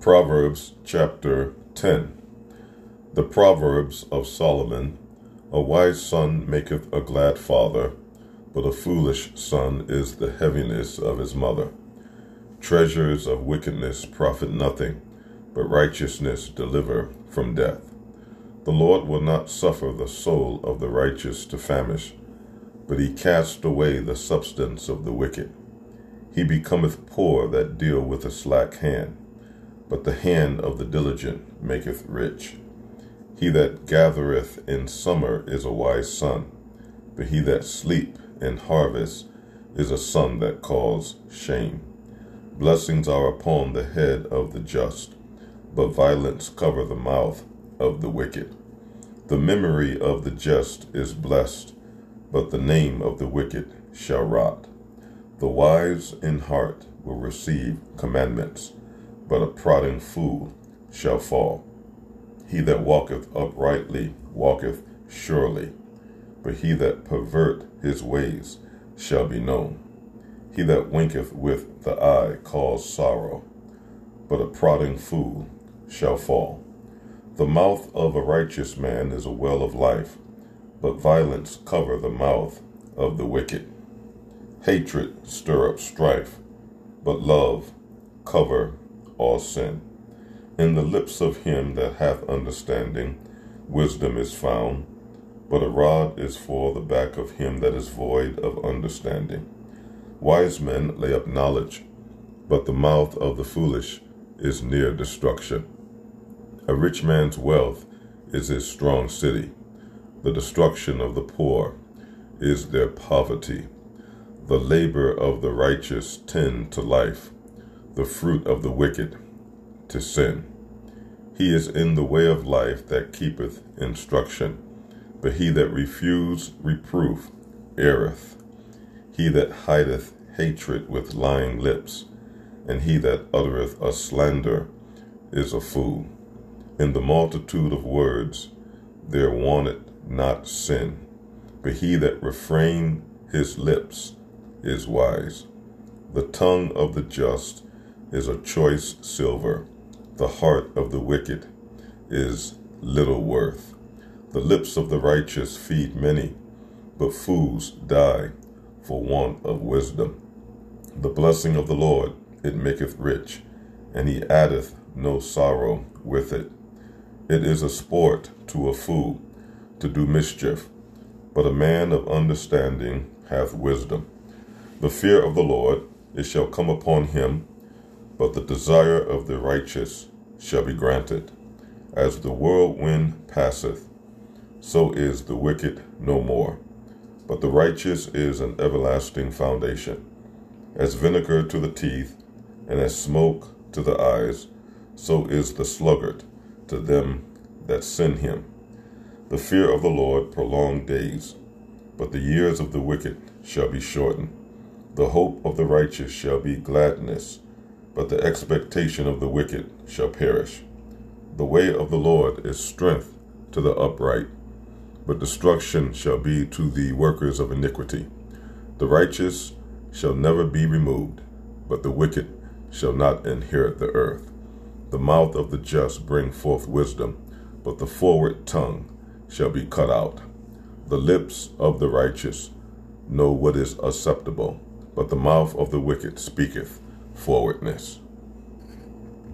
Proverbs chapter 10. The Proverbs of Solomon. A wise son maketh a glad father, but a foolish son is the heaviness of his mother. Treasures of wickedness profit nothing, but righteousness deliver from death. The Lord will not suffer the soul of the righteous to famish, but he cast away the substance of the wicked. He becometh poor that deal with a slack hand, but the hand of the diligent maketh rich. He that gathereth in summer is a wise son, but he that sleep in harvest is a son that cause shame. Blessings are upon the head of the just, but violence cover the mouth of the wicked. The memory of the just is blessed, but the name of the wicked shall rot. The wise in heart will receive commandments, but a prodding fool shall fall. He that walketh uprightly walketh surely, but he that pervert his ways shall be known. He that winketh with the eye cause sorrow, but a prodding fool shall fall. The mouth of a righteous man is a well of life, but violence cover the mouth of the wicked. Hatred stir up strife, but love cover all sin. In the lips of him that hath understanding, wisdom is found, but a rod is for the back of him that is void of understanding. Wise men lay up knowledge, but the mouth of the foolish is near destruction. A rich man's wealth is his strong city. The destruction of the poor is their poverty. The labor of the righteous tend to life, the fruit of the wicked to sin. He is in the way of life that keepeth instruction, but he that refuseth reproof erreth. He that hideth hatred with lying lips, and he that uttereth a slander is a fool. In the multitude of words there wanteth not sin, but he that refraineth his lips is wise. The tongue of the just is a choice silver, the heart of the wicked is little worth. The lips of the righteous feed many, but fools die for want of wisdom. The blessing of the Lord, it maketh rich, and he addeth no sorrow with it. It is a sport to a fool to do mischief, but a man of understanding hath wisdom. The fear of the Lord, it shall come upon him, but the desire of the righteous shall be granted. As the whirlwind passeth, so is the wicked no more, but the righteous is an everlasting foundation. As vinegar to the teeth, and as smoke to the eyes, so is the sluggard to them that sin him. The fear of the Lord prolonged days, but the years of the wicked shall be shortened. The hope of the righteous shall be gladness, but the expectation of the wicked shall perish. The way of the Lord is strength to the upright, but destruction shall be to the workers of iniquity. The righteous shall never be removed, but the wicked shall not inherit the earth. The mouth of the just bring forth wisdom, but the forward tongue shall be cut out. The lips of the righteous know what is acceptable, but the mouth of the wicked speaketh forwardness.